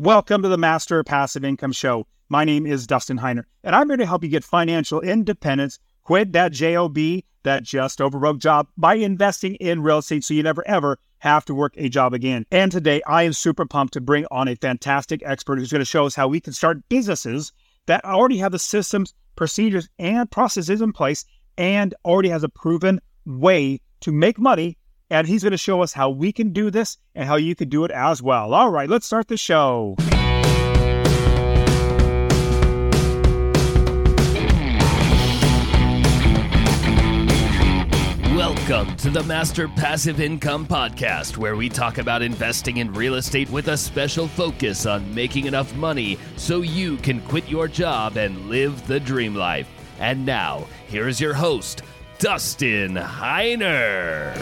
Welcome to the Master Passive Income Show. My name is Dustin Heiner, and I'm here to help you get financial independence, quit that JOB, that just overworked job, by investing in real estate so you never ever have to work a job again. And today, I am super pumped to bring on a fantastic expert who's going to show us how we can start businesses that already have the systems, procedures, and processes in place and already has a proven way to make money. And he's going to show us how we can do this and how you can do it as well. All right, let's start the show. Welcome to the Master Passive Income Podcast, where we talk about investing in real estate with a special focus on making enough money so you can quit your job and live the dream life. And now, here's your host, Dustin Heiner.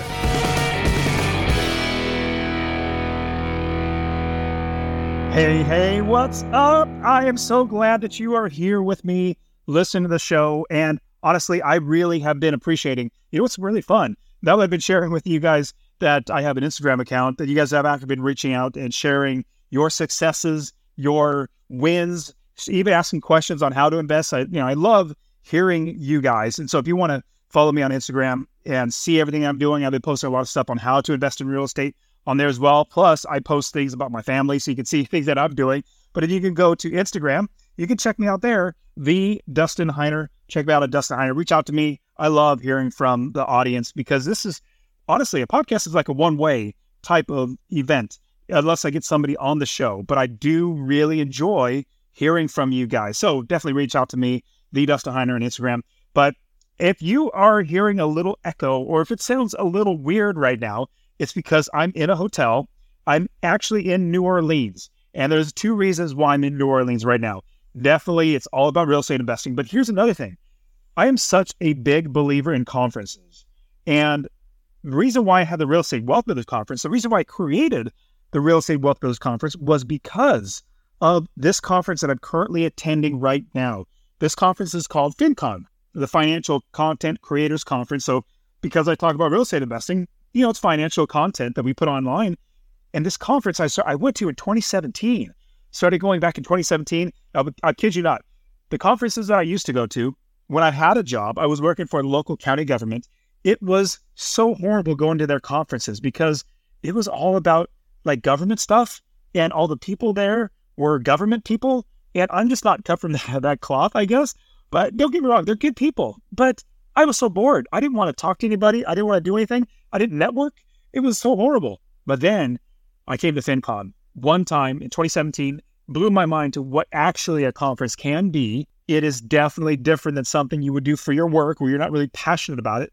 Hey, what's up? I am so glad that you are here with me, listening to the show, and honestly, I really have been appreciating. You know what's really fun? Now that I've been sharing with you guys that I have an Instagram account, that you guys have actually been reaching out and sharing your successes, your wins, even asking questions on how to invest. I love hearing you guys. And so if you want to follow me on Instagram and see everything I'm doing, I've been posting a lot of stuff on how to invest in real estate on there as well. Plus, I post things about my family, so you can see things that I'm doing. But if you can go to Instagram, you can check me out there, The Dustin Heiner. Check me out at Dustin Heiner. Reach out to me. I love hearing from the audience because this is, honestly, a podcast is like a one-way type of event, unless I get somebody on the show. But I do really enjoy hearing from you guys. So definitely reach out to me, The Dustin Heiner on Instagram. But if you are hearing a little echo or if it sounds a little weird right now, it's because I'm in a hotel. I'm actually in New Orleans. And there's two reasons why I'm in New Orleans right now. Definitely, it's all about real estate investing. But here's another thing. I am such a big believer in conferences. And the reason why I had the Real Estate Wealth Builders Conference, the reason why I created the Real Estate Wealth Builders Conference was because of this conference that I'm currently attending right now. This conference is called FinCon, the Financial Content Creators Conference. So because I talk about real estate investing, you know, it's financial content that we put online. And this conference I went to in 2017, started going back in 2017. I kid you not, the conferences that I used to go to, when I had a job, I was working for the local county government. It was so horrible going to their conferences because it was all about like government stuff and all the people there were government people. And I'm just not cut from that cloth, I guess. But don't get me wrong, they're good people. But I was so bored. I didn't want to talk to anybody. I didn't want to do anything. I didn't network. It was so horrible. But then I came to FinCon one time in 2017, blew my mind to what actually a conference can be. It is definitely different than something you would do for your work where you're not really passionate about it.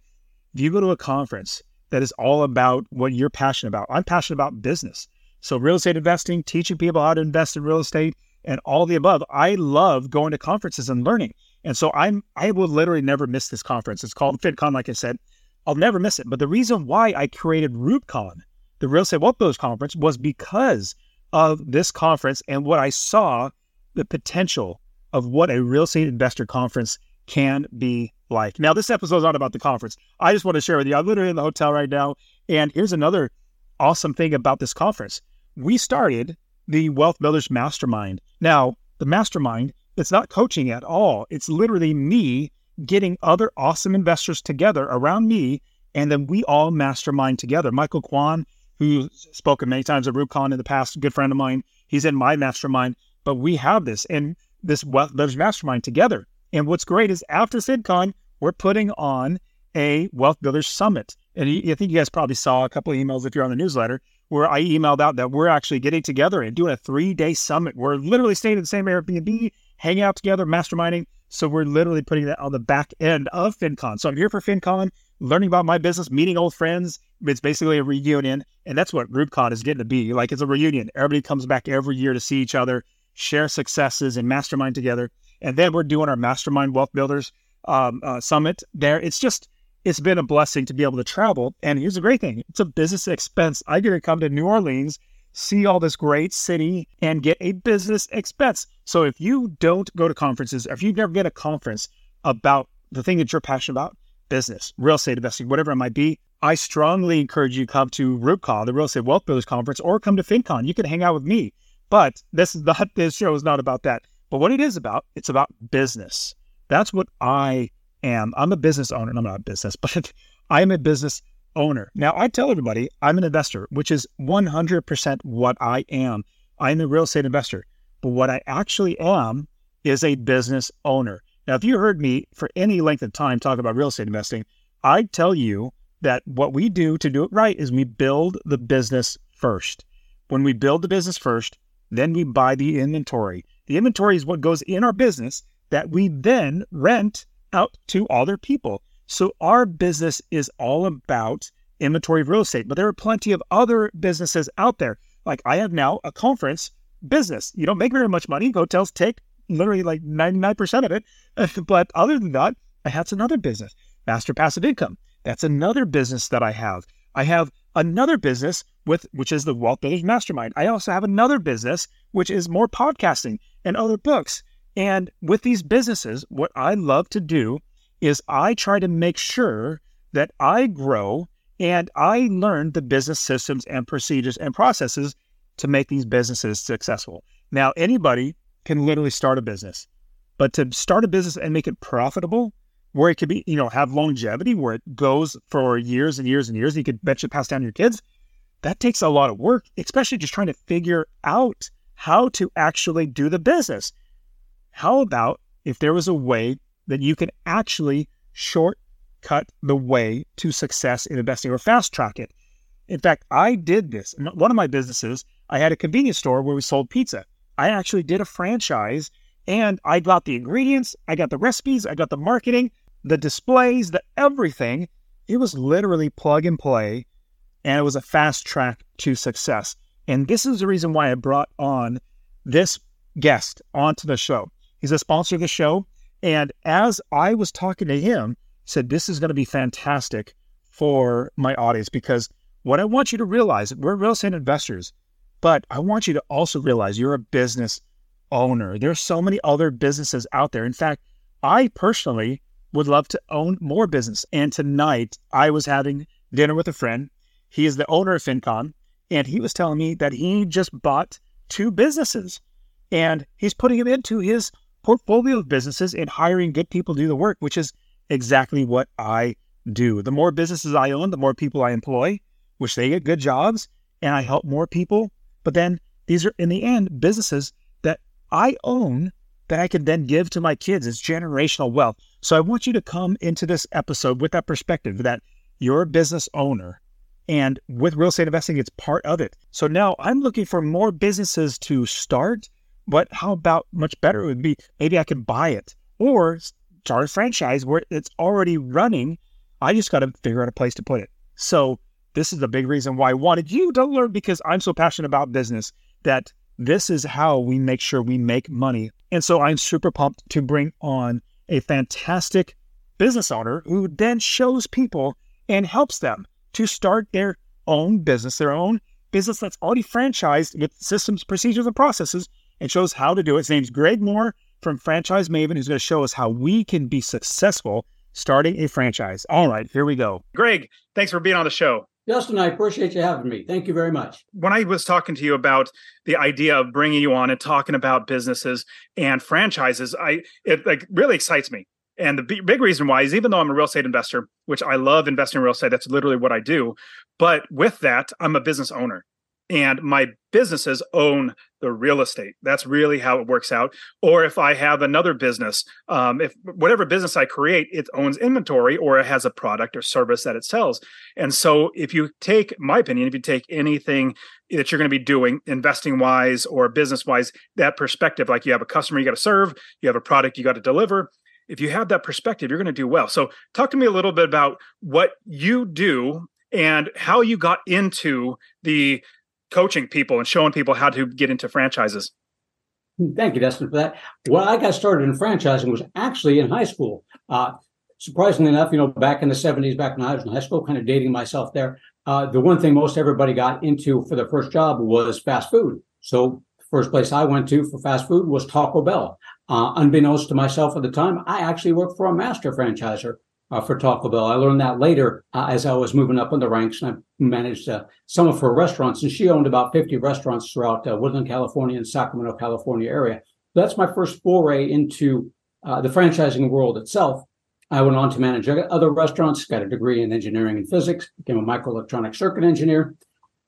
If you go to a conference that is all about what you're passionate about, I'm passionate about business. So real estate investing, teaching people how to invest in real estate, and all the above. I love going to conferences and learning. And so I will literally never miss this conference. It's called FinCon, like I said. I'll never miss it. But the reason why I created RootCon, the Real Estate Wealth Builders Conference, was because of this conference and what I saw the potential of what a real estate investor conference can be like. Now, this episode is not about the conference. I just want to share with you. I'm literally in the hotel right now. And here's another awesome thing about this conference. We started the Wealth Builders Mastermind. Now, the mastermind, it's not coaching at all. It's literally me getting other awesome investors together around me, and then we all mastermind together. Michael Kwan, who's spoken many times at RootCon in the past, a good friend of mine, he's in my mastermind, but we have this Wealth Builders Mastermind together. And what's great is after FinCon, we're putting on a Wealth Builders Summit. And I think you guys probably saw a couple of emails if you're on the newsletter, where I emailed out that we're actually getting together and doing a 3-day summit. We're literally staying in the same Airbnb, hanging out together, masterminding. So we're literally putting that on the back end of FinCon. So I'm here for FinCon, learning about my business, meeting old friends. It's basically a reunion. And that's what RootCon is getting to be. Like, it's a reunion. Everybody comes back every year to see each other, share successes, and mastermind together. And then we're doing our Mastermind Wealth Builders Summit there. It's been a blessing to be able to travel. And here's the great thing. It's a business expense. I get to come to New Orleans, see all this great city, and get a business expense. So if you don't go to conferences, if you never get a conference about the thing that you're passionate about, business, real estate investing, whatever it might be, I strongly encourage you to come to RootCon, the Real Estate Wealth Builders Conference, or come to FinCon. You can hang out with me. But this show is not about that. But what it is about, it's about business. That's what I am. I'm a business owner. No, I'm not a business, but I'm a business owner. Now, I tell everybody I'm an investor, which is 100% what I am. I'm a real estate investor. But what I actually am is a business owner. Now, if you heard me for any length of time talk about real estate investing, I tell you that what we do to do it right is we build the business first. When we build the business first, then we buy the inventory. The inventory is what goes in our business that we then rent out to other people. So our business is all about inventory of real estate, but there are plenty of other businesses out there. Like I have now a conference business. You don't make very much money. Hotels take literally like 99% of it. But other than that, I have another business, Master Passive Income. That's another business that I have. I have another business which is the Wealth Builders Mastermind. I also have another business, which is more podcasting and other books. And with these businesses, what I love to do is I try to make sure that I grow and I learn the business systems and procedures and processes to make these businesses successful. Now, anybody can literally start a business, but to start a business and make it profitable, where it could be, have longevity, where it goes for years and years and years, you could eventually pass down to your kids, that takes a lot of work, especially just trying to figure out how to actually do the business. How about if there was a way that you can actually shortcut the way to success in investing or fast track it? In fact, I did this. In one of my businesses, I had a convenience store where we sold pizza. I actually did a franchise and I got the ingredients, I got the recipes, I got the marketing, the displays, the everything. It was literally plug and play and it was a fast track to success. And this is the reason why I brought on this guest onto the show. He's a sponsor of the show. And as I was talking to him, he said, this is going to be fantastic for my audience because what I want you to realize, we're real estate investors, but I want you to also realize you're a business owner. There's so many other businesses out there. In fact, I personally would love to own more business. And tonight I was having dinner with a friend. He is the owner of FinCon. And he was telling me that he just bought 2 businesses and he's putting them into his portfolio of businesses and hiring good people to do the work, which is exactly what I do. The more businesses I own, the more people I employ, which they get good jobs and I help more people. But then these are, in the end, businesses that I own that I can then give to my kids. It's generational wealth. So I want you to come into this episode with that perspective that you're a business owner and with real estate investing, it's part of it. So now I'm looking for more businesses to start. But how about much better it would be, maybe I can buy it or start a franchise where it's already running. I just got to figure out a place to put it. So this is the big reason why I wanted you to learn because I'm so passionate about business that this is how we make sure we make money. And so I'm super pumped to bring on a fantastic business owner who then shows people and helps them to start their own business, that's already franchised with systems, procedures, and processes. It shows how to do it. His name's Greg Mohr from Franchise Maven, who's going to show us how we can be successful starting a franchise. All right, here we go. Greg, thanks for being on the show. Dustin, I appreciate you having me. Thank you very much. When I was talking to you about the idea of bringing you on and talking about businesses and franchises, it really excites me. And the big reason why is even though I'm a real estate investor, which I love investing in real estate, that's literally what I do. But with that, I'm a business owner. And my businesses own the real estate. That's really how it works out. Or if I have another business, if whatever business I create, it owns inventory or it has a product or service that it sells. And so if you take anything that you're going to be doing investing wise or business wise, that perspective, like you have a customer you got to serve, you have a product you got to deliver. If you have that perspective, you're going to do well. So talk to me a little bit about what you do and how you got into the coaching people and showing people how to get into franchises. Thank you, Dustin, for that. Well, I got started in franchising was actually in high school. Surprisingly enough, back in the 70s, back when I was in high school, kind of dating myself there, the one thing most everybody got into for their first job was fast food. So the first place I went to for fast food was Taco Bell. Unbeknownst to myself at the time, I actually worked for a master franchisor for Taco Bell. I learned that later as I was moving up in the ranks, and I managed some of her restaurants, and she owned about 50 restaurants throughout Woodland, California and Sacramento, California area. That's my first foray into the franchising world itself. I went on to manage other restaurants, got a degree in engineering and physics, became a microelectronic circuit engineer.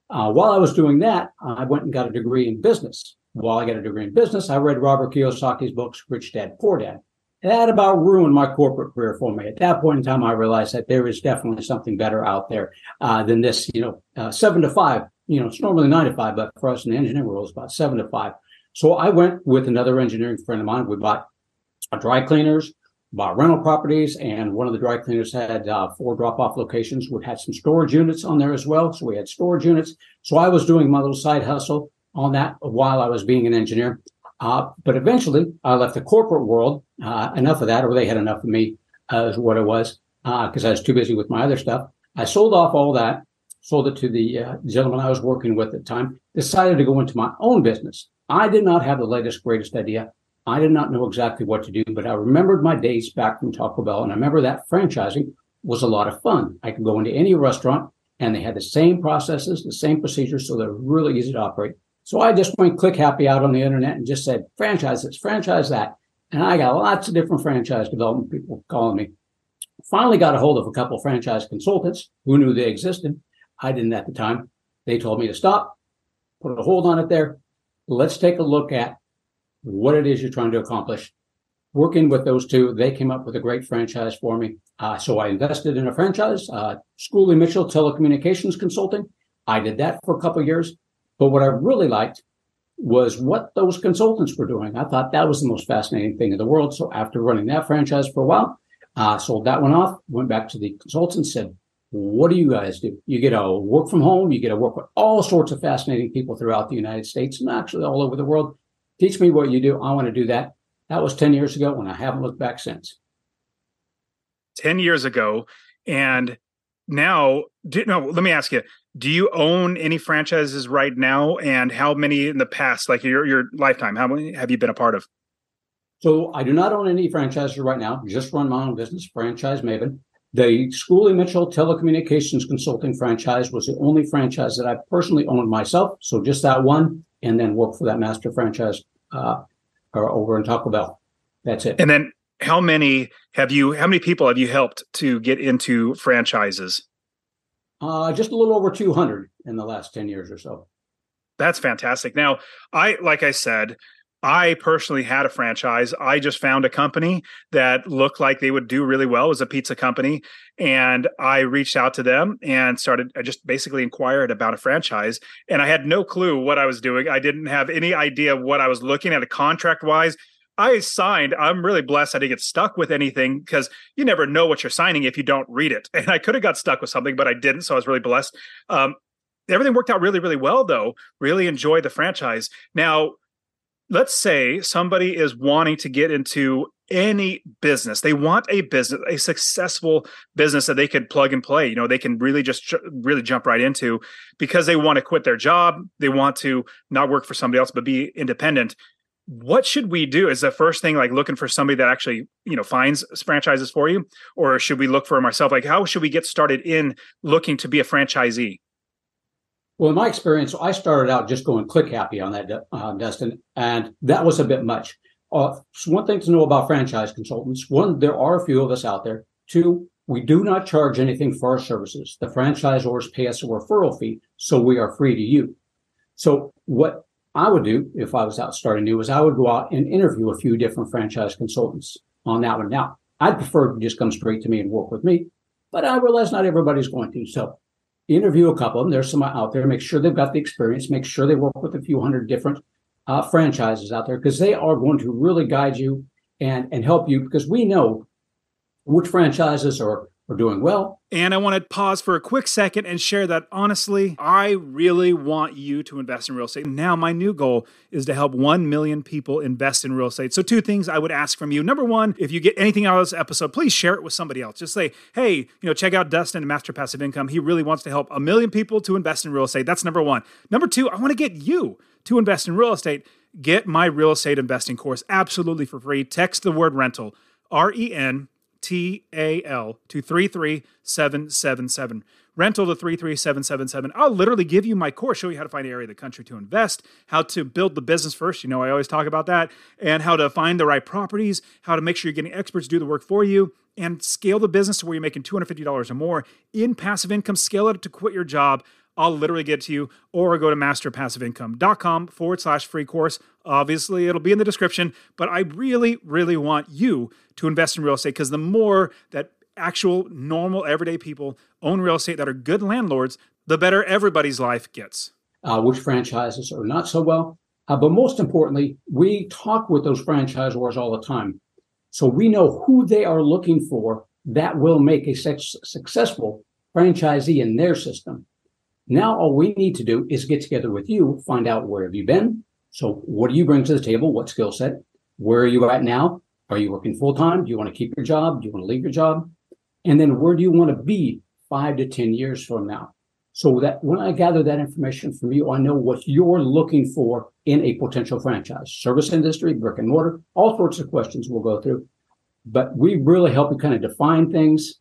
While I was doing that, I went and got a degree in business. While I got a degree in business, I read Robert Kiyosaki's books, Rich Dad, Poor Dad. That about ruined my corporate career for me. At that point in time, I realized that there is definitely something better out there than this, 7 to 5. It's normally 9 to 5, but for us in the engineering world, it's about 7 to 5. So I went with another engineering friend of mine. We bought dry cleaners, bought rental properties, and one of the dry cleaners had 4 drop-off locations. We had some storage units on there as well, so we had storage units. So I was doing my little side hustle on that while I was being an engineer. But eventually, I left the corporate world, enough of that, or they had enough of me, is what it was, because I was too busy with my other stuff. I sold off all that, sold it to the gentleman I was working with at the time, decided to go into my own business. I did not have the latest, greatest idea. I did not know exactly what to do, but I remembered my days back from Taco Bell, and I remember that franchising was a lot of fun. I could go into any restaurant, and they had the same processes, the same procedures, so they're really easy to operate. So I just went click happy out on the internet and just said, franchise this, franchise that. And I got lots of different franchise development people calling me. Finally got a hold of a couple of franchise consultants who knew they existed. I didn't at the time. They told me to stop, put a hold on it there. Let's take a look at what it is you're trying to accomplish. Working with those two, they came up with a great franchise for me. So I invested in a franchise, Schooley Mitchell Telecommunications Consulting. I did that for a couple of years. But what I really liked was what those consultants were doing. I thought that was the most fascinating thing in the world. So after running that franchise for a while, sold that one off, went back to the consultants, said, what do you guys do? You get to work from home. You get to work with all sorts of fascinating people throughout the United States and actually all over the world. Teach me what you do. I want to do that. That was 10 years ago, and I haven't looked back since. 10 years ago. And now, let me ask you. Do you own any franchises right now, and how many in the past, like your lifetime? How many have you been a part of? So I do not own any franchises right now. Just run my own business, Franchise Maven. The Schooley Mitchell Telecommunications Consulting franchise was the only franchise that I personally owned myself. So just that one, and then worked for that master franchise over in Taco Bell. That's it. And then how many people have you helped to get into franchises? Just a little over 200 in the last 10 years or so. That's fantastic. Now, like I said, I personally had a franchise. I just found a company that looked like they would do really well. It was a pizza company. And I reached out to them and I just basically inquired about a franchise. And I had no clue what I was doing. I didn't have any idea what I was looking at contract-wise. I signed. I'm really blessed I didn't get stuck with anything, because you never know what you're signing if you don't read it. And I could have got stuck with something, but I didn't. So I was really blessed. Everything worked out really, really well, though. Really enjoyed the franchise. Now, let's say somebody is wanting to get into any business. They want a business, a successful business that they can plug and play. They can really just really jump right into, because they want to quit their job. They want to not work for somebody else, but be independent. What should we do? Is the first thing like looking for somebody that actually, finds franchises for you? Or should we look for them ourselves? Like, how should we get started in looking to be a franchisee? Well, in my experience, I started out just going click happy on that, Dustin, and that was a bit much. So one thing to know about franchise consultants: one, there are a few of us out there. Two, we do not charge anything for our services. The franchisors pay us a referral fee, so we are free to you. So what I would do if I was out starting new is I would go out and interview a few different franchise consultants on that one. Now, I'd prefer to just come straight to me and work with me, but I realize not everybody's going to. So interview a couple of them. There's some out there. Make sure they've got the experience. Make sure they work with a few hundred different franchises out there, because they are going to really guide you and help you, because we know which franchises are doing well. And I want to pause for a quick second and share that, honestly, I really want you to invest in real estate. Now, my new goal is to help 1 million people invest in real estate. So 2 things I would ask from you. Number 1, if you get anything out of this episode, please share it with somebody else. Just say, hey, check out Dustin and Master Passive Income. He really wants to help 1 million people to invest in real estate. That's number 1. Number 2, I want to get you to invest in real estate. Get my real estate investing course absolutely for free. Text the word rental, REN, TAL to 33777. Rental to 33777. I'll literally give you my course, show you how to find an area of the country to invest, how to build the business first. You know, I always talk about that, and how to find the right properties, how to make sure you're getting experts to do the work for you, and scale the business to where you're making $250 or more in passive income. Scale it to quit your job. I'll literally get to you, or go to masterpassiveincome.com/free course. Obviously, it'll be in the description, but I really, really want you to invest in real estate, because the more that actual, normal, everyday people own real estate that are good landlords, the better everybody's life gets. Which franchises are not so well. But most importantly, we talk with those franchisors all the time. So we know who they are looking for that will make a successful franchisee in their system. Now, all we need to do is get together with you, find out where have you been. So what do you bring to the table? What skill set? Where are you at now? Are you working full time? Do you want to keep your job? Do you want to leave your job? And then where do you want to be 5 to 10 years from now? So that when I gather that information from you, I know what you're looking for in a potential franchise, service industry, brick and mortar, all sorts of questions we'll go through. But we really help you kind of define things.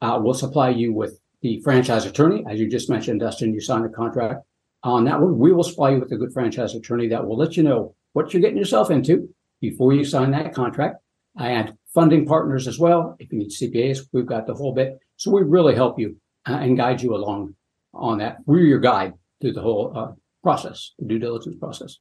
We'll supply you with the franchise attorney, as you just mentioned, Dustin, you signed a contract on that one. We will supply you with a good franchise attorney that will let you know what you're getting yourself into before you sign that contract. And funding partners as well. If you need CPAs, we've got the whole bit. So we really help you and guide you along on that. We're your guide through the whole process, the due diligence process.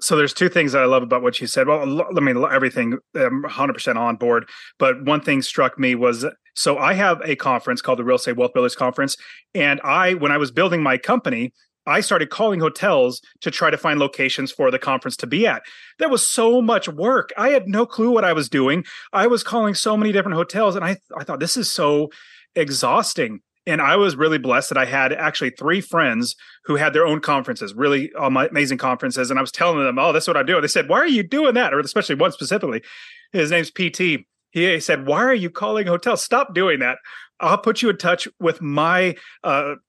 So there's two things that I love about what you said. Well, I mean, everything, I'm 100% on board. But one thing struck me was, so I have a conference called the Real Estate Wealth Builders Conference. And when I was building my company, I started calling hotels to try to find locations for the conference to be at. That was so much work. I had no clue what I was doing. I was calling so many different hotels, and I thought, this is so exhausting. And I was really blessed that I had actually 3 friends who had their own conferences, really amazing conferences. And I was telling them, oh, this is what I'm doing. They said, why are you doing that? Or especially one specifically, his name's PT. He said, why are you calling hotels? Stop doing that. I'll put you in touch with my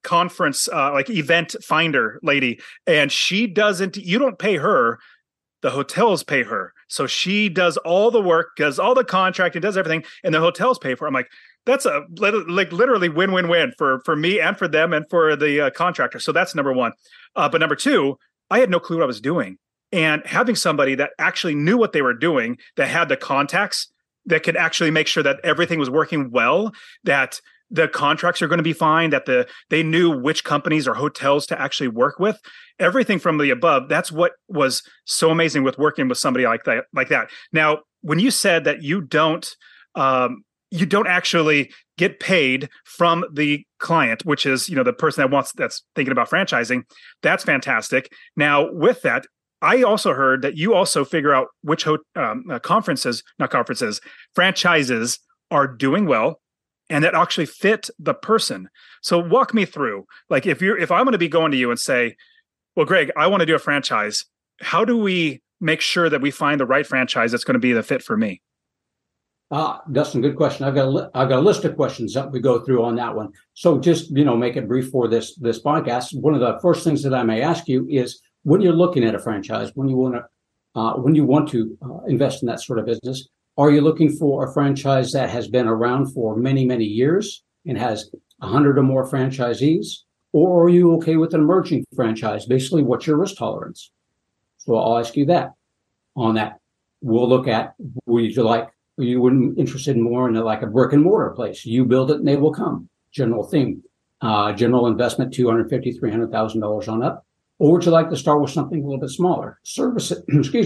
conference, like event finder lady. And you don't pay her, the hotels pay her. So she does all the work, does all the contracting, does everything, and the hotels pay for it. I'm like, that's a literally win-win-win for me and for them and for the contractor. So that's number one. But number two, I had no clue what I was doing. And having somebody that actually knew what they were doing, that had the contacts, that could actually make sure that everything was working well, that the contracts are going to be fine, that they knew which companies or hotels to actually work with, everything from the above. That's what was so amazing with working with somebody like that. Now, when you said that you don't actually get paid from the client, which is, you know, the person that's thinking about franchising, that's fantastic. Now, with that, I also heard that you also figure out which franchises are doing well and that actually fit the person. So walk me through, like if I'm going to be going to you and say, well, Greg, I want to do a franchise. How do we make sure that we find the right franchise that's going to be the fit for me? Dustin, good question. I've got a list of questions that we go through on that one. So just, you know, make it brief for this podcast. One of the first things that I may ask you is, when you're looking at a franchise, when you want to invest in that sort of business, are you looking for a franchise that has been around for many, many years and has 100 or more franchisees? Or are you okay with an emerging franchise? Basically, what's your risk tolerance? So I'll ask you that. On that, we'll look at, were you interested more in like a brick and mortar place? You build it and they will come. General theme. General investment, $250,000, $300,000 on up. Or would you like to start with something a little bit smaller? A service industry.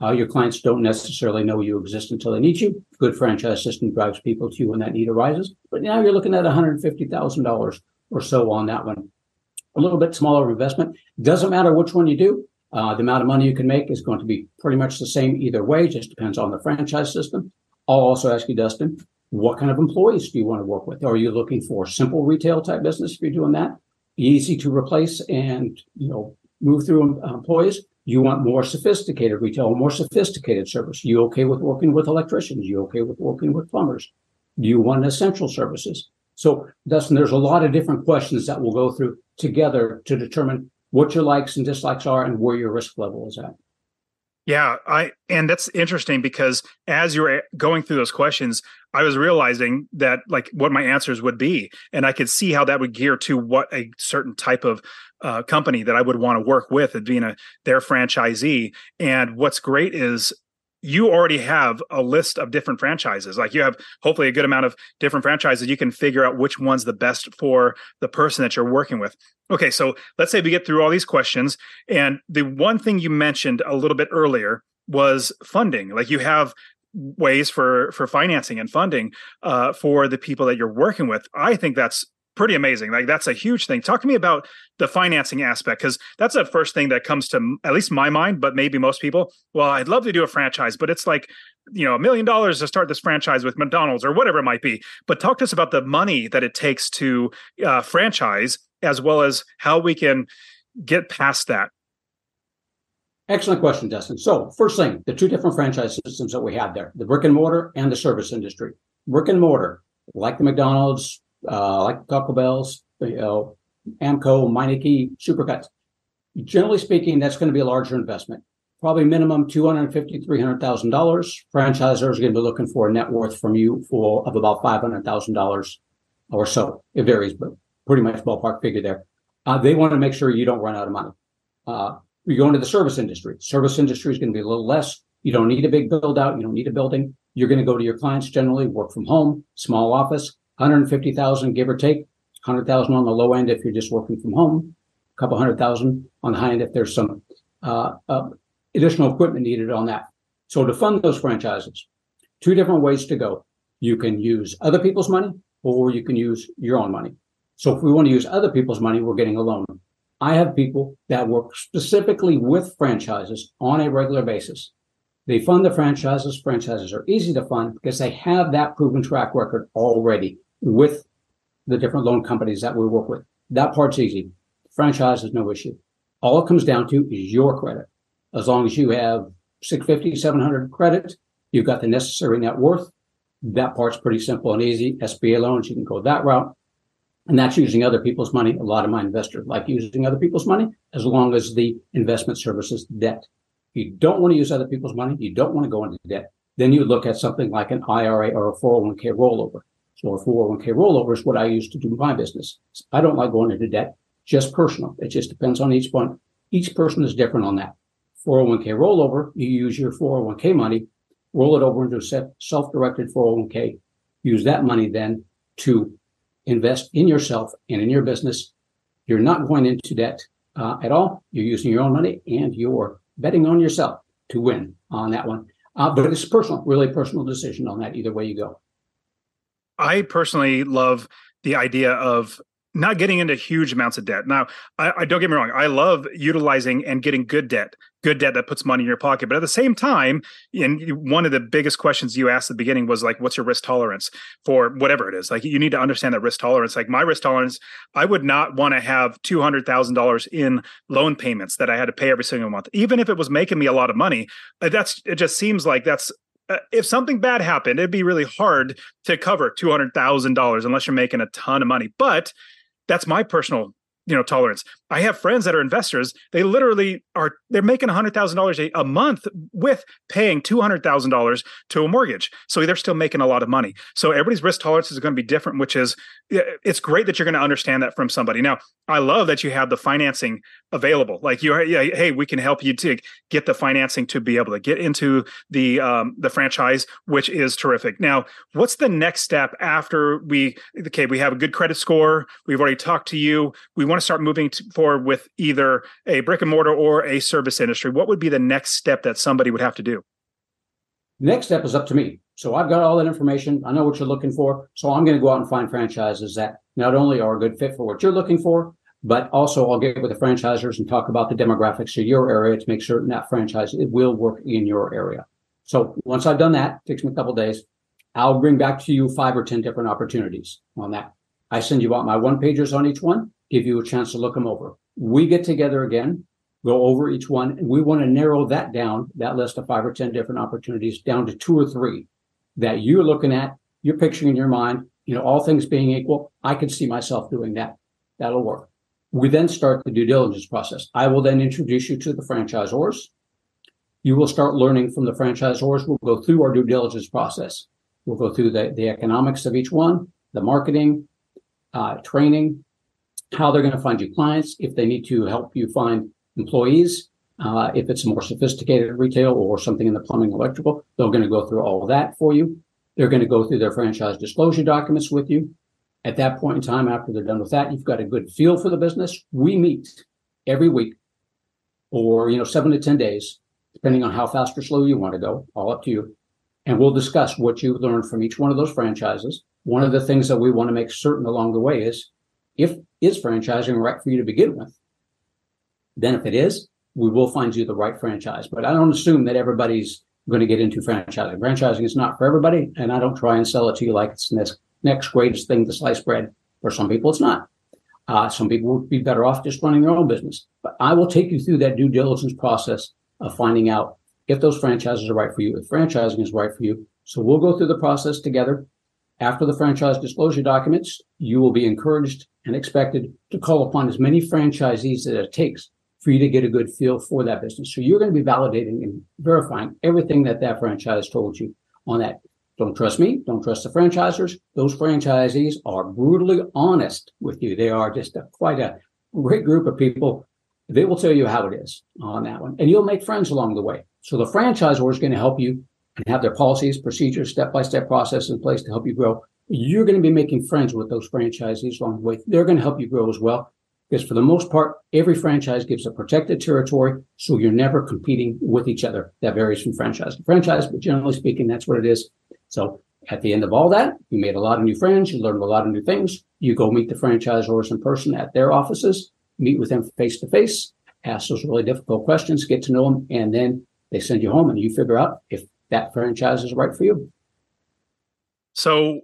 Your clients don't necessarily know you exist until they need you. Good franchise system drives people to you when that need arises. But now you're looking at $150,000 or so on that one. A little bit smaller investment. Doesn't matter which one you do. The amount of money you can make is going to be pretty much the same either way. Just depends on the franchise system. I'll also ask you, Dustin, what kind of employees do you want to work with? Are you looking for simple retail type business if you're doing that? Easy to replace and, you know, move through employees. You want more sophisticated retail, more sophisticated service. You okay with working with electricians? You okay with working with plumbers? You want essential services? So, Dustin, there's a lot of different questions that we'll go through together to determine what your likes and dislikes are and where your risk level is at. Yeah, and that's interesting because as you were going through those questions, I was realizing that like what my answers would be, and I could see how that would gear to what a certain type of company that I would want to work with and being their franchisee. And what's great is you already have a list of different franchises. Like you have hopefully a good amount of different franchises. You can figure out which one's the best for the person that you're working with. Okay, so let's say we get through all these questions. And the one thing you mentioned a little bit earlier was funding. Like you have ways for financing and funding for the people that you're working with. I think that's pretty amazing. Like that's a huge thing. Talk to me about the financing aspect, because that's the first thing that comes to at least my mind, but maybe most people. Well, I'd love to do a franchise, but it's like, you know, $1 million to start this franchise with McDonald's or whatever it might be. But talk to us about the money that it takes to franchise, as well as how we can get past that. Excellent question, Dustin. So first thing, the two different franchise systems that we have there, the brick and mortar and the service industry. Brick and mortar, like the McDonald's, like Taco Bell's, Amco, Meineke, Supercuts. Generally speaking, that's going to be a larger investment, probably minimum $250,000, $300,000. Franchisors are going to be looking for a net worth from you of about $500,000 or so. It varies, but pretty much ballpark figure there. They want to make sure you don't run out of money. You go into the service industry. Service industry is going to be a little less. You don't need a big build out. You don't need a building. You're going to go to your clients generally, work from home, small office. 150,000, give or take, 100,000 on the low end if you're just working from home, a couple $100,000 on the high end if there's some additional equipment needed on that. So to fund those franchises, two different ways to go. You can use other people's money or you can use your own money. So if we want to use other people's money, we're getting a loan. I have people that work specifically with franchises on a regular basis. They fund the franchises. Franchises are easy to fund because they have that proven track record already with the different loan companies that we work with. That part's easy. Franchise is no issue. All it comes down to is your credit. As long as you have 650, 700 credit, you've got the necessary net worth. That part's pretty simple and easy. SBA loans, you can go that route. And that's using other people's money. A lot of my investors like using other people's money as long as the investment services debt. You don't want to use other people's money. You don't want to go into debt. Then you look at something like an IRA or a 401k rollover. So a 401k rollover is what I used to do in my business. I don't like going into debt, just personal. It just depends on each one. Each person is different on that. 401k rollover, you use your 401k money, roll it over into a self-directed 401k. Use that money then to invest in yourself and in your business. You're not going into debt at all. You're using your own money and your betting on yourself to win on that one. But it's personal, really personal decision on that, either way you go. I personally love the idea of not getting into huge amounts of debt. Now, I don't get me wrong. I love utilizing and getting good debt that puts money in your pocket. But at the same time, and one of the biggest questions you asked at the beginning was like, what's your risk tolerance for whatever it is? Like, you need to understand that risk tolerance. Like my risk tolerance, I would not want to have $200,000 in loan payments that I had to pay every single month, even if it was making me a lot of money. It just seems like that's, if something bad happened, it'd be really hard to cover $200,000 unless you're making a ton of money. But that's my personal, tolerance. I have friends that are investors. They literally they're making $100,000 a month with paying $200,000 to a mortgage. So they're still making a lot of money. So everybody's risk tolerance is going to be different, which is, it's great that you're going to understand that from somebody. Now, I love that you have the financing available. Like hey, we can help you to get the financing to be able to get into the franchise, which is terrific. Now, what's the next step after we have a good credit score. We've already talked to you. We want to start moving forward with either a brick and mortar or a service industry. What would be the next step that somebody would have to do? Next step is up to me. So I've got all that information. I know what you're looking for. So I'm going to go out and find franchises that not only are a good fit for what you're looking for, but also I'll get with the franchisors and talk about the demographics of your area to make certain that franchise it will work in your area. So once I've done that, it takes me a couple of days, I'll bring back to you 5 or 10 different opportunities on that. I send you out my one-pagers on each one, give you a chance to look them over. We get together again, go over each one, and we want to narrow that down, that list of 5 or 10 different opportunities, down to 2 or 3 that you're looking at, you're picturing in your mind, all things being equal, I could see myself doing that. That'll work. We then start the due diligence process. I will then introduce you to the franchisors. you will start learning from the franchisors. We'll go through our due diligence process. We'll go through the economics of each one, the marketing, training, how they're going to find you clients, if they need to help you find employees, if it's more sophisticated retail or something in the plumbing, electrical, they're going to go through all of that for you. They're going to go through their franchise disclosure documents with you. At that point in time, after they're done with that, you've got a good feel for the business. We meet every week or, 7 to 10 days, depending on how fast or slow you want to go, all up to you. And we'll discuss what you learned from each one of those franchises. One of the things that we want to make certain along the way is franchising right for you to begin with? Then if it is, we will find you the right franchise. But I don't assume that everybody's going to get into franchising. Franchising is not for everybody, and I don't try and sell it to you like it's the next greatest thing to slice bread. For some people, it's not. Some people would be better off just running their own business. But I will take you through that due diligence process of finding out if those franchises are right for you, if franchising is right for you. So we'll go through the process together. After the franchise disclosure documents, you will be encouraged and expected to call upon as many franchisees as it takes for you to get a good feel for that business. So you're going to be validating and verifying everything that franchise told you on that. Don't trust me. Don't trust the franchisors. Those franchisees are brutally honest with you. They are just quite a great group of people. They will tell you how it is on that one. And you'll make friends along the way. So the franchisor is going to help you and have their policies, procedures, step-by-step process in place to help you grow. You're going to be making friends with those franchisees along the way. They're going to help you grow as well, because for the most part, every franchise gives a protected territory, so you're never competing with each other. That varies from franchise to franchise, but generally speaking, that's what it is. So at the end of all that, you made a lot of new friends, you learned a lot of new things. You go meet the franchisors in person at their offices, meet with them face-to-face, ask those really difficult questions, get to know them, and then they send you home and you figure out if that franchise is right for you. So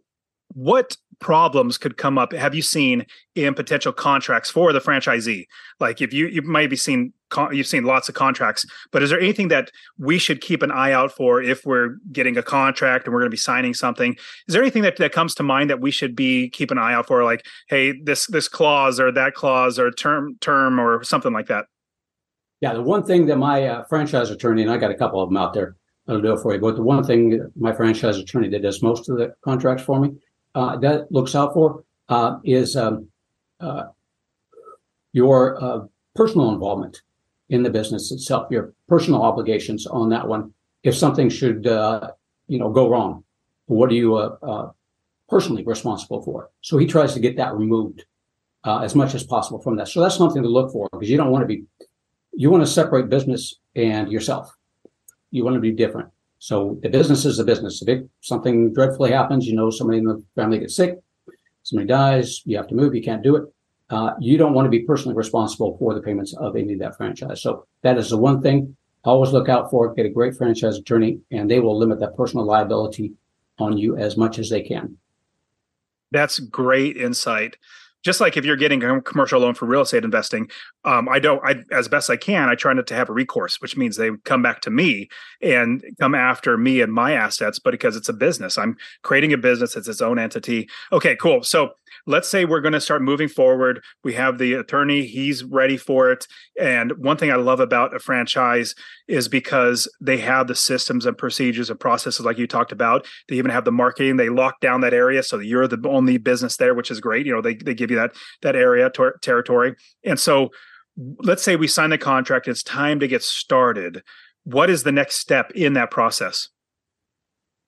what problems could come up, have you seen, in potential contracts for the franchisee? Like if you might be seeing, you've seen lots of contracts, but is there anything that we should keep an eye out for if we're getting a contract and we're going to be signing something? Is there anything that comes to mind that we should be keep an eye out for? Like, hey, this clause or that clause or term or something like that? Yeah, the one thing that my franchise attorney, and I got a couple of them out there, I'll do it for you. But the one thing my franchise attorney that does most of the contracts for me, that looks out for is your personal involvement in the business itself, your personal obligations on that one. If something should, go wrong, what are you personally responsible for? So he tries to get that removed as much as possible from that. So that's something to look for, because you want to separate business and yourself. You want to be different. So the business is the business. If something dreadfully happens, somebody in the family gets sick, somebody dies, you have to move, you can't do it. You don't want to be personally responsible for the payments of any of that franchise. So that is the one thing. Always look out for it. Get a great franchise attorney, and they will limit that personal liability on you as much as they can. That's great insight. Just like if you're getting a commercial loan for real estate investing, as best I can, I try not to have a recourse, which means they come back to me and come after me and my assets, but because it's a business, I'm creating a business, it's its own entity. Okay, cool. So let's say we're going to start moving forward. We have the attorney, he's ready for it. And one thing I love about a franchise is because they have the systems and procedures and processes like you talked about. They even have the marketing. They lock down that area so that you're the only business there, which is great. They give you that area, territory. And so let's say we sign the contract. It's time to get started. What is the next step in that process?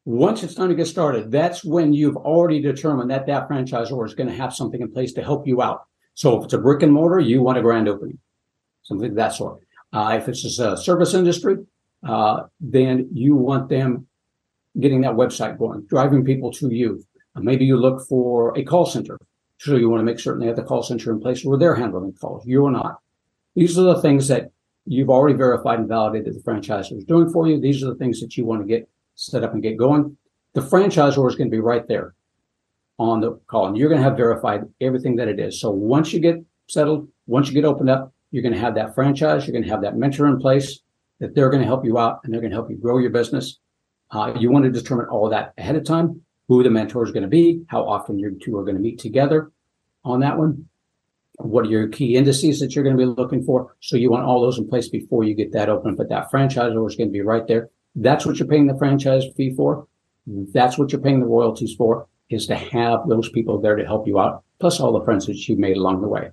Once it's time to get started, that's when you've already determined that franchisor is going to have something in place to help you out. So if it's a brick and mortar, you want a grand opening, something of that sort. If it's just a service industry, then you want them getting that website going, driving people to you. Maybe you look for a call center. So you want to make certain they have the call center in place where they're handling calls. You are not. These are the things that you've already verified and validated the franchisor is doing for you. These are the things that you want to get set up and get going. The franchisor is going to be right there on the call, and you're going to have verified everything that it is. So once you get settled, once you get opened up, you're going to have that franchise. You're going to have that mentor in place that they're going to help you out, and they're going to help you grow your business. You want to determine all of that ahead of time. Who the mentor is going to be, how often you two are going to meet together on that one. What are your key indices that you're going to be looking for? So you want all those in place before you get that open. But that franchisor is going to be right there. That's what you're paying the franchise fee for. That's what you're paying the royalties for, is to have those people there to help you out, plus all the friends that you made along the way.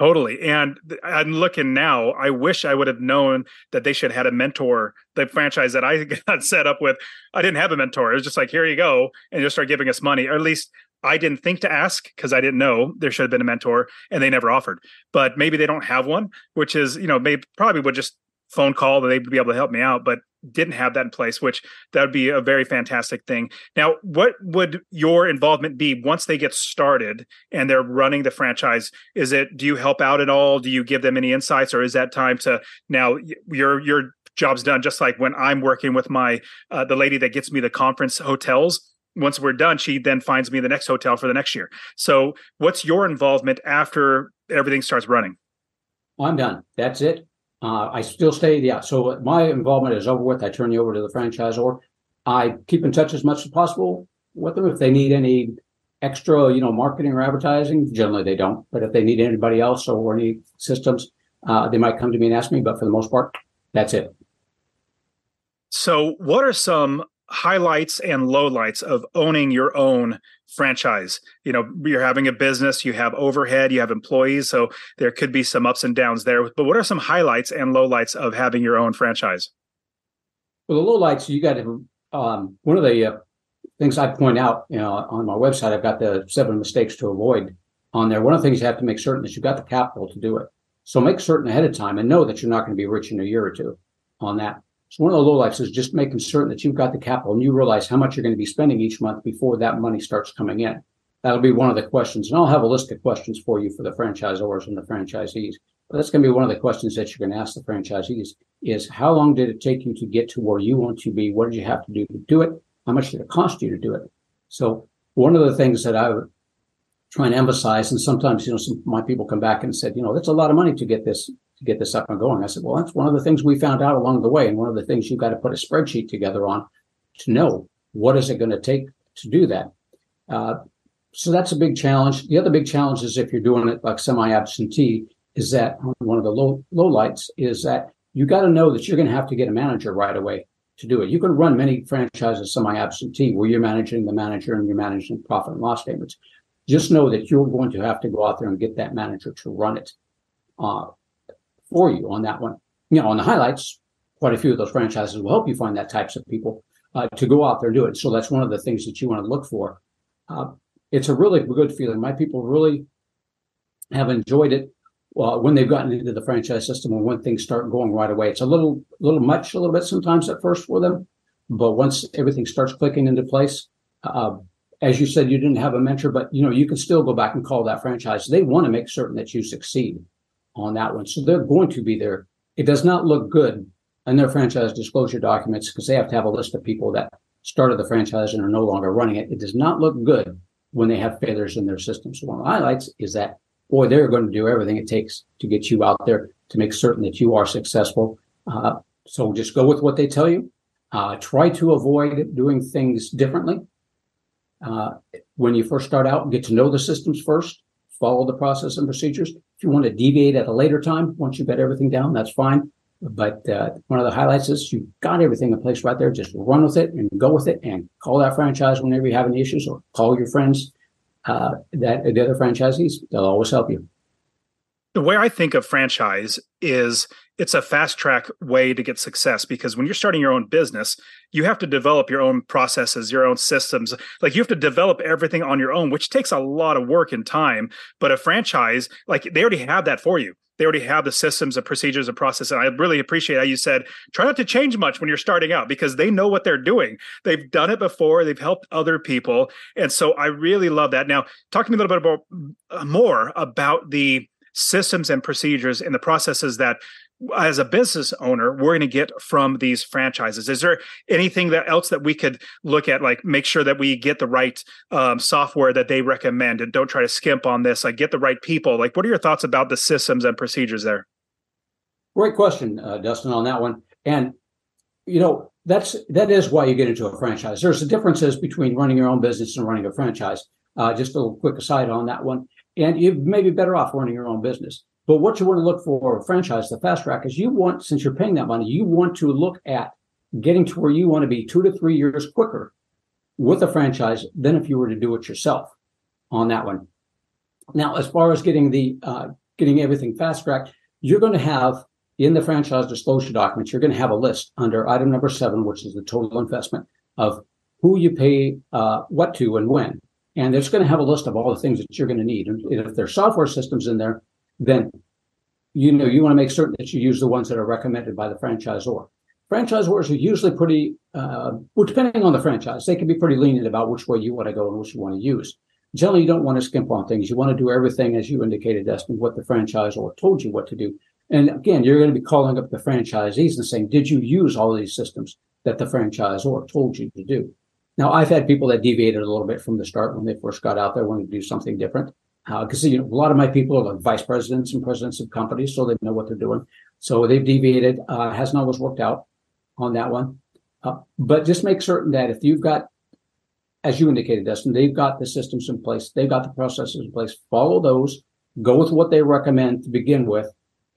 Totally. And I'm looking now, I wish I would have known that they should have had a mentor. The franchise that I got set up with, I didn't have a mentor. It was just like, here you go. And just start giving us money. Or at least I didn't think to ask, because I didn't know there should have been a mentor, and they never offered. But maybe they don't have one, which is, you know, maybe probably would just phone call that they would be able to help me out, but didn't have that in place, which that would be a very fantastic thing. Now, what would your involvement be once they get started and they're running the franchise? Is it, do you help out at all? Do you give them any insights, or is that time to now your job's done? Just like when I'm working with my, the lady that gets me the conference hotels, once we're done, she then finds me the next hotel for the next year. So what's your involvement after everything starts running? I'm done. That's it. I still stay, yeah. So my involvement is over with. I turn you over to the franchisor. I keep in touch as much as possible with them. If they need any extra, marketing or advertising, generally they don't. But if they need anybody else or any systems, they might come to me and ask me. But for the most part, that's it. So what are some highlights and lowlights of owning your own franchise? You're having a business, you have overhead, you have employees, so there could be some ups and downs there. But what are some highlights and lowlights of having your own franchise? Well, the lowlights, you got to, one of the things I point out, on my website, I've got the 7 mistakes to avoid on there. One of the things you have to make certain is you've got the capital to do it. So make certain ahead of time and know that you're not going to be rich in a year or two on that. So one of the lowlights is just making certain that you've got the capital and you realize how much you're going to be spending each month before that money starts coming in. That'll be one of the questions. And I'll have a list of questions for you for the franchisors and the franchisees. But that's going to be one of the questions that you're going to ask the franchisees is, how long did it take you to get to where you want to be? What did you have to do it? How much did it cost you to do it? So one of the things that I would try and emphasize, and sometimes, some of my people come back and said, that's a lot of money to get this up and going. I said, well, that's one of the things we found out along the way. And one of the things you've got to put a spreadsheet together on to know what is it going to take to do that. So that's a big challenge. The other big challenge is if you're doing it like semi-absentee, is that one of the lowlights is that you got to know that you're going to have to get a manager right away to do it. You can run many franchises semi-absentee where you're managing the manager and you're managing profit and loss statements. Just know that you're going to have to go out there and get that manager to run it. For you on that one. On the highlights, quite a few of those franchises will help you find that types of people to go out there and do it. So that's one of the things that you want to look for. It's a really good feeling. My people really have enjoyed it when they've gotten into the franchise system and when things start going right away. It's a little much, a little bit sometimes at first for them. But once everything starts clicking into place, as you said, you didn't have a mentor, but you can still go back and call that franchise. They want to make certain that you succeed on that one. So they're going to be there. It does not look good in their franchise disclosure documents because they have to have a list of people that started the franchise and are no longer running it. It does not look good when they have failures in their system. So one of the highlights is that, boy, they're going to do everything it takes to get you out there to make certain that you are successful. So just go with what they tell you. Try to avoid doing things differently. When you first start out, get to know the systems first. Follow the process and procedures. If you want to deviate at a later time, once you've got everything down, that's fine. But one of the highlights is you've got everything in place right there. Just run with it and go with it and call that franchise whenever you have any issues, or call your friends, the other franchisees. They'll always help you. The way I think of franchise is it's a fast track way to get success, because when you're starting your own business, you have to develop your own processes, your own systems. Like you have to develop everything on your own, which takes a lot of work and time. But a franchise, like they already have that for you. They already have the systems, the procedures, the process. And I really appreciate how you said, try not to change much when you're starting out, because they know what they're doing. They've done it before. They've helped other people. And so I really love that. Now, talk to me a little bit more about the systems and procedures and the processes that, as a business owner, we're going to get from these franchises. Is there anything else that we could look at, like make sure that we get the right software that they recommend and don't try to skimp on this, like get the right people? Like, what are your thoughts about the systems and procedures there? Great question, Dustin, on that one. And, that is why you get into a franchise. There's the differences between running your own business and running a franchise. Just a little quick aside on that one And you may be better off running your own business. But what you want to look for a franchise, the fast track, is you want, since you're paying that money, you want to look at getting to where you want to be 2 to 3 years quicker with a franchise than if you were to do it yourself on that one. Now, as far as getting the getting everything fast tracked, you're going to have in the franchise disclosure documents, you're going to have a list under item number 7, which is the total investment of who you pay what to and when. And it's going to have a list of all the things that you're going to need. And if there's software systems in there, then you know you want to make certain that you use the ones that are recommended by the franchisor. Franchisors are usually pretty, well, depending on the franchise, they can be pretty lenient about which way you want to go and which you want to use. Generally, you don't want to skimp on things. You want to do everything, as you indicated, Dustin, what the franchisor told you what to do. And again, you're going to be calling up the franchisees and saying, did you use all these systems that the franchisor told you to do? Now, I've had people that deviated a little bit from the start when they first got out there, wanted to do something different. Because you know, a lot of my people are like vice presidents and presidents of companies, so they know what they're doing. So they've deviated. Hasn't always worked out on that one. But just make certain that if you've got, as you indicated, Dustin, they've got the systems in place. They've got the processes in place. Follow those. Go with what they recommend to begin with.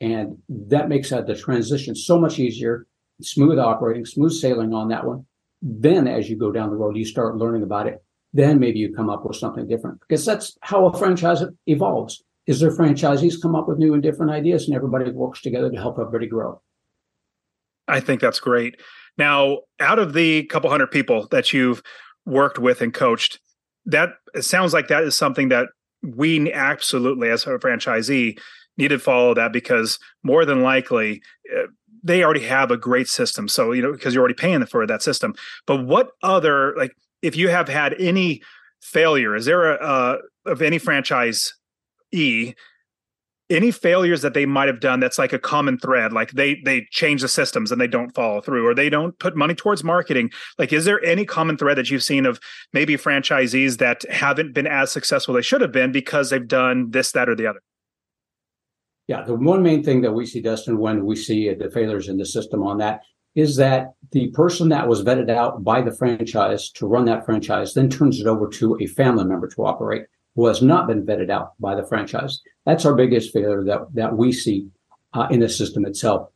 And that makes the transition so much easier, smooth operating, smooth sailing on that one. Then as you go down the road, you start learning about it. Then maybe you come up with something different, because that's how a franchise evolves. Is their franchisees come up with new and different ideas, and everybody works together to help everybody grow. I think that's great. Now, out of the couple hundred people that you've worked with and coached, that it sounds like that is something that we absolutely, as a franchisee, need to follow that, because more than likely they already have a great system. So, you know, because you're already paying for that system. But what other, like, if you have had any failure, is there of any franchisee, any failures that they might have done that's like a common thread, like they change the systems and they don't follow through, or they don't put money towards marketing? Like, is there any common thread that you've seen of maybe franchisees that haven't been as successful they should have been because they've done this, that, or the other? Yeah, the one main thing that we see, Dustin, when we see the failures in the system on that is that the person that was vetted out by the franchise to run that franchise then turns it over to a family member to operate who has not been vetted out by the franchise. That's our biggest failure that we see in the system itself,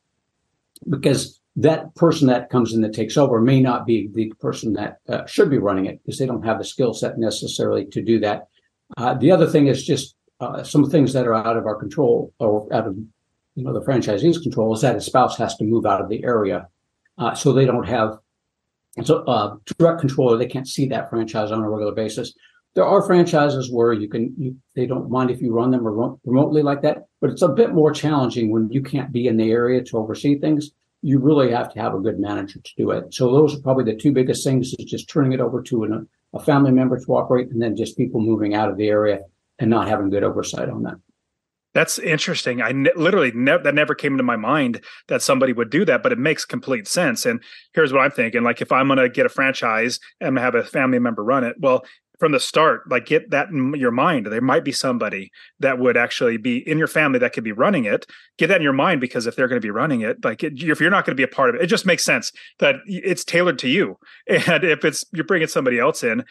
because that person that comes in that takes over may not be the person that should be running it, because they don't have the skill set necessarily to do that. The other thing is just some things that are out of our control, or out of the franchisee's control, is that a spouse has to move out of the area. So they don't have direct control, or they can't see that franchise on a regular basis. There are franchises where they don't mind if you run them remotely like that, but it's a bit more challenging when you can't be in the area to oversee things. You really have to have a good manager to do it. So those are probably the two biggest things, is just turning it over to a family member to operate, and then just people moving out of the area and not having good oversight on that. That's interesting. That never came to my mind that somebody would do that, but it makes complete sense. And here's what I'm thinking. Like, if I'm going to get a franchise and have a family member run it, well, from the start, like, get that in your mind. There might be somebody that would actually be in your family that could be running it. Get that in your mind, because if they're going to be running it, like, if you're not going to be a part of it, it just makes sense that it's tailored to you. And if you're bringing somebody else in,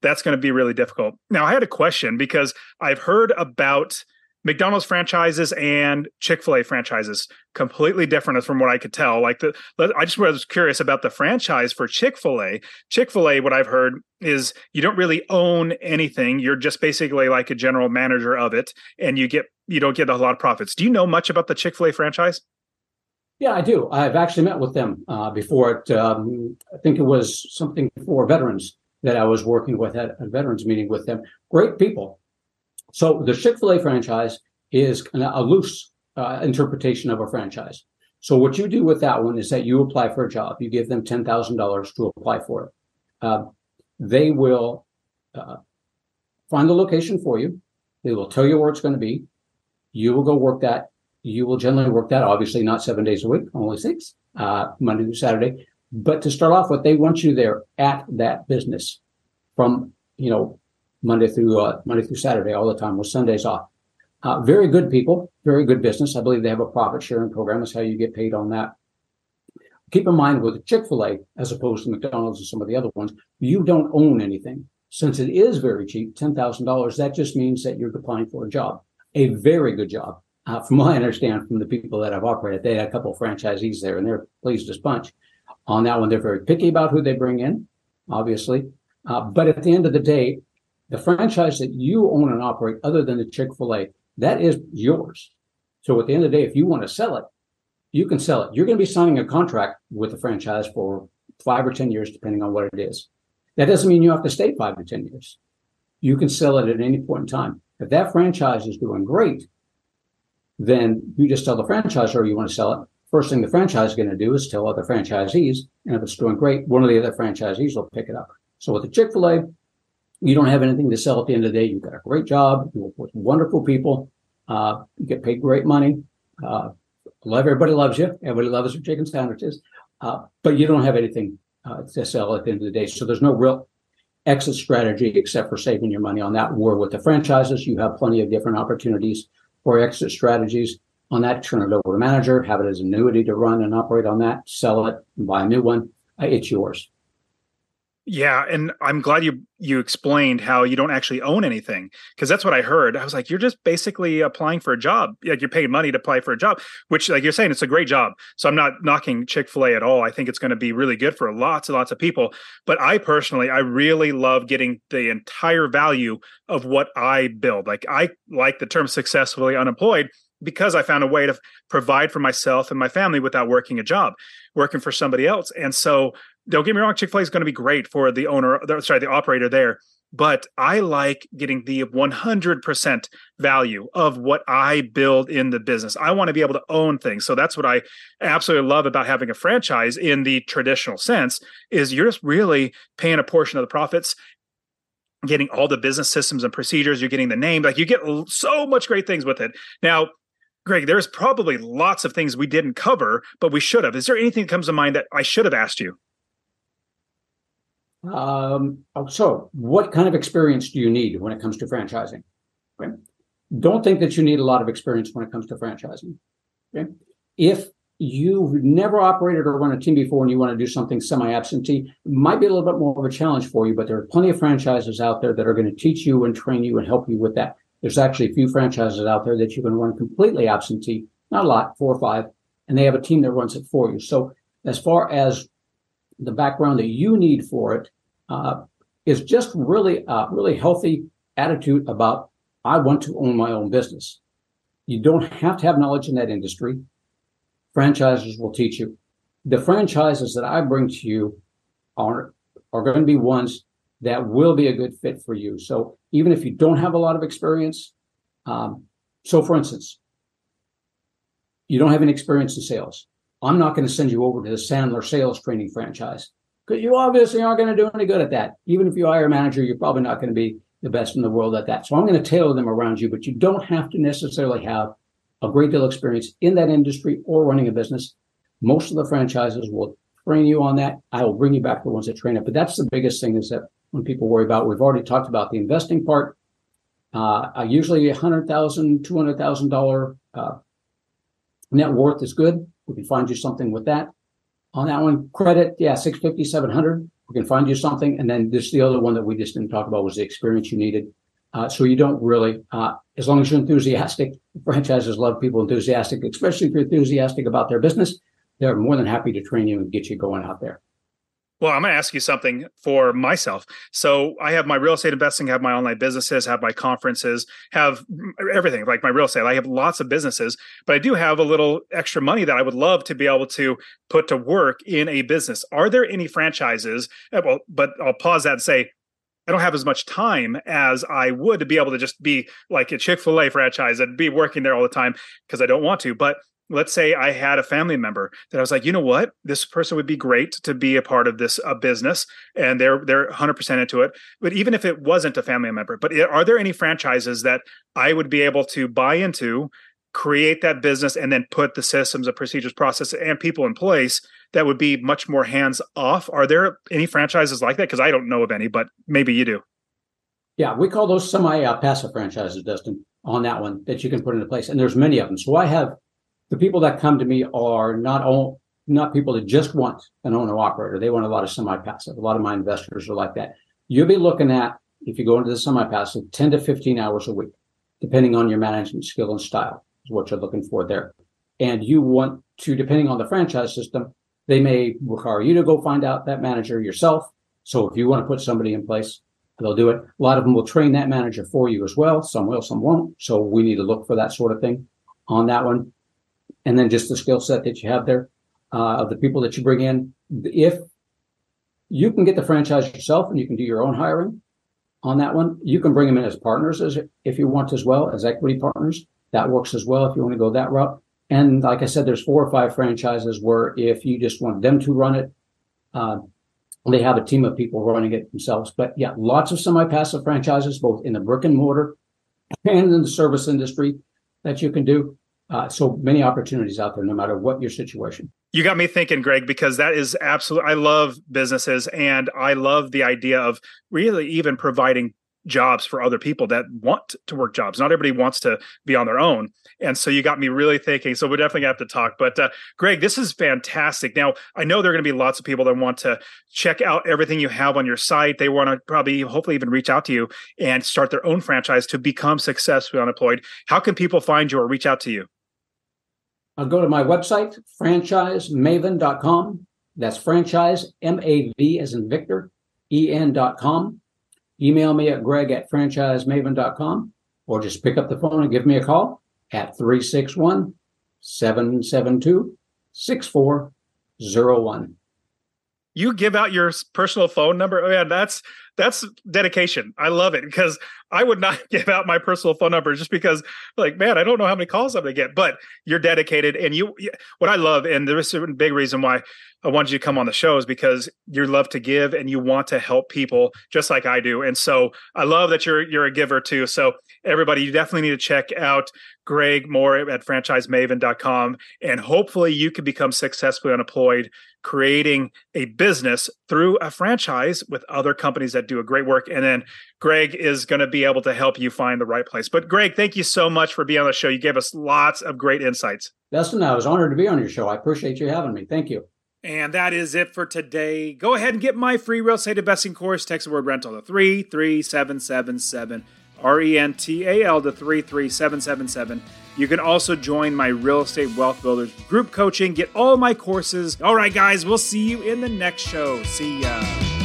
that's going to be really difficult. Now, I had a question, because I've heard about McDonald's franchises and Chick-fil-A franchises, completely different from what I could tell. Like, I just was curious about the franchise for Chick-fil-A. Chick-fil-A, what I've heard is you don't really own anything. You're just basically like a general manager of it, and you don't get a lot of profits. Do you know much about the Chick-fil-A franchise? Yeah, I do. I've actually met with them before. I think it was something for veterans that I was working with at a veterans meeting with them. Great people. So the Chick-fil-A franchise is a loose interpretation of a franchise. So what you do with that one is that you apply for a job. You give them $10,000 to apply for it. They will find the location for you. They will tell you where it's going to be. You will go work that. You will generally work that, obviously not 7 days a week, only 6, Monday through Saturday. But to start off with, they want you there at that business from, Monday through Saturday, all the time, with Sundays off. Very good people, very good business. I believe they have a profit sharing program. That's how you get paid on that. Keep in mind, with Chick-fil-A, as opposed to McDonald's and some of the other ones, you don't own anything. Since it is very cheap, $10,000, that just means that you're applying for a job, a very good job. From what I understand from the people that I've operated, they had a couple of franchisees there, and they're pleased as punch. On that one, they're very picky about who they bring in, obviously. But at the end of the day, the franchise that you own and operate, other than the Chick-fil-A, that is yours. So at the end of the day, if you want to sell it, you can sell it. You're going to be signing a contract with the franchise for 5 or 10 years, depending on what it is. That doesn't mean you have to stay 5 to 10 years. You can sell it at any point in time. If that franchise is doing great, then you just tell the franchisor you want to sell it. First thing the franchise is going to do is tell other franchisees, and if it's doing great, one of the other franchisees will pick it up. So with the Chick-fil-A, you don't have anything to sell at the end of the day. You've got a great job. You work with wonderful people. You get paid great money. Everybody loves you. Everybody loves your chicken sandwiches. But you don't have anything to sell at the end of the day. So there's no real exit strategy except for saving your money on that. Where with the franchises, you have plenty of different opportunities for exit strategies. On that, turn it over to manager, have it as an annuity to run and operate on that, sell it, and buy a new one. It's yours. Yeah, and I'm glad you explained how you don't actually own anything, because that's what I heard. I was like, you're just basically applying for a job. Like, you're paid money to apply for a job, which, like you're saying, it's a great job. So I'm not knocking Chick-fil-A at all. I think it's going to be really good for lots and lots of people. But I personally, I really love getting the entire value of what I build. Like, I like the term successfully unemployed, because I found a way to provide for myself and my family without working a job, working for somebody else. And so don't get me wrong, Chick-fil-A is going to be great for the operator there. But I like getting the 100% value of what I build in the business. I want to be able to own things. So that's what I absolutely love about having a franchise in the traditional sense, is you're just really paying a portion of the profits, getting all the business systems and procedures, you're getting the name, like you get so much great things with it. Now, Greg, there's probably lots of things we didn't cover, but we should have. Is there anything that comes to mind that I should have asked you? So what kind of experience do you need when it comes to franchising? Okay. Don't think that you need a lot of experience when it comes to franchising. Okay. If you've never operated or run a team before and you want to do something semi-absentee, it might be a little bit more of a challenge for you, but there are plenty of franchises out there that are going to teach you and train you and help you with that. There's actually a few franchises out there that you can run completely absentee, not a lot, 4 or 5, and they have a team that runs it for you. So as far as the background that you need for it is just really a really healthy attitude about, I want to own my own business. You don't have to have knowledge in that industry. Franchises will teach you. The franchises that I bring to you are going to be ones that will be a good fit for you. So even if you don't have a lot of experience, so for instance, you don't have any experience in sales. I'm not going to send you over to the Sandler sales training franchise, because you obviously aren't going to do any good at that. Even if you hire a manager, you're probably not going to be the best in the world at that. So I'm going to tailor them around you, but you don't have to necessarily have a great deal of experience in that industry or running a business. Most of the franchises will train you on that. I will bring you back the ones that train it. But that's the biggest thing, is that when people worry about, we've already talked about the investing part. Usually $100,000, $200,000 net worth is good. We can find you something with that. On that one, credit, yeah, $650, $700. We can find you something. And then this, the other one that we just didn't talk about, was the experience you needed. So you don't really, as long as you're enthusiastic, franchises love people enthusiastic, especially if you're enthusiastic about their business. They're more than happy to train you and get you going out there. Well, I'm going to ask you something for myself. So I have my real estate investing, have my online businesses, have my conferences, have everything, like my real estate. I have lots of businesses, but I do have a little extra money that I would love to be able to put to work in a business. Are there any franchises? Well, but I'll pause that and say, I don't have as much time as I would to be able to just be like a Chick-fil-A franchise and be working there all the time, because I don't want to. But let's say I had a family member that I was like, you know what, this person would be great to be a part of this business, and they're 100% into it. But even if it wasn't a family member, but are there any franchises that I would be able to buy into, create that business, and then put the systems and procedures, process, and people in place that would be much more hands off? Are there any franchises like that? Because I don't know of any, but maybe you do. Yeah, we call those semi-passive franchises, Dustin, on that one, that you can put into place. And there's many of them. So I have... the people that come to me are not people that just want an owner-operator. They want a lot of semi-passive. A lot of my investors are like that. you'll be looking at, if you go into the semi-passive, 10 to 15 hours a week, depending on your management skill and style is what you're looking for there. And you want to, depending on the franchise system, they may require you to go find out that manager yourself. So if you want to put somebody in place, they'll do it. A lot of them will train that manager for you as well. Some will, some won't. So we need to look for that sort of thing on that one. And then just the skill set that you have there of the people that you bring in. If you can get the franchise yourself and you can do your own hiring on that one, you can bring them in as partners as if you want as well, as equity partners. That works as well if you want to go that route. And like I said, there's 4 or 5 franchises where if you just want them to run it, they have a team of people running it themselves. But yeah, lots of semi-passive franchises, both in the brick and mortar and in the service industry that you can do. So many opportunities out there, no matter what your situation. You got me thinking, Greg, because that is absolutely, I love businesses and I love the idea of really even providing jobs for other people that want to work jobs. Not everybody wants to be on their own. And so you got me really thinking, so we're definitely gonna have to talk. But Greg, this is fantastic. Now, I know there are gonna be lots of people that want to check out everything you have on your site. They wanna probably, hopefully even reach out to you and start their own franchise to become successfully unemployed. How can people find you or reach out to you? I'll go to my website, franchisemaven.com. That's franchise, M-A-V as in Victor, E-N.com. Email me at greg@franchisemaven.com or just pick up the phone and give me a call at 361-772-6401. You give out your personal phone number? Oh, yeah, that's dedication. I love it because I would not give out my personal phone number just because, like, man, I don't know how many calls I'm going to get, but you're dedicated. And you, what I love, and there's a big reason why I wanted you to come on the show is because you love to give and you want to help people just like I do. And so I love that you're a giver too. So everybody, you definitely need to check out Greg Mohr at franchisemaven.com. And hopefully you can become successfully unemployed, creating a business through a franchise with other companies that do a great work. And then Greg is going to be able to help you find the right place. But Greg, thank you so much for being on the show. You gave us lots of great insights. Dustin, I was honored to be on your show. I appreciate you having me. Thank you. And that is it for today. Go ahead and get my free real estate investing course. Text the word rental to 33777, RENTAL to 33777. You can also join my Real Estate Wealth Builders group coaching, get all my courses. All right, guys, we'll see you in the next show. See ya.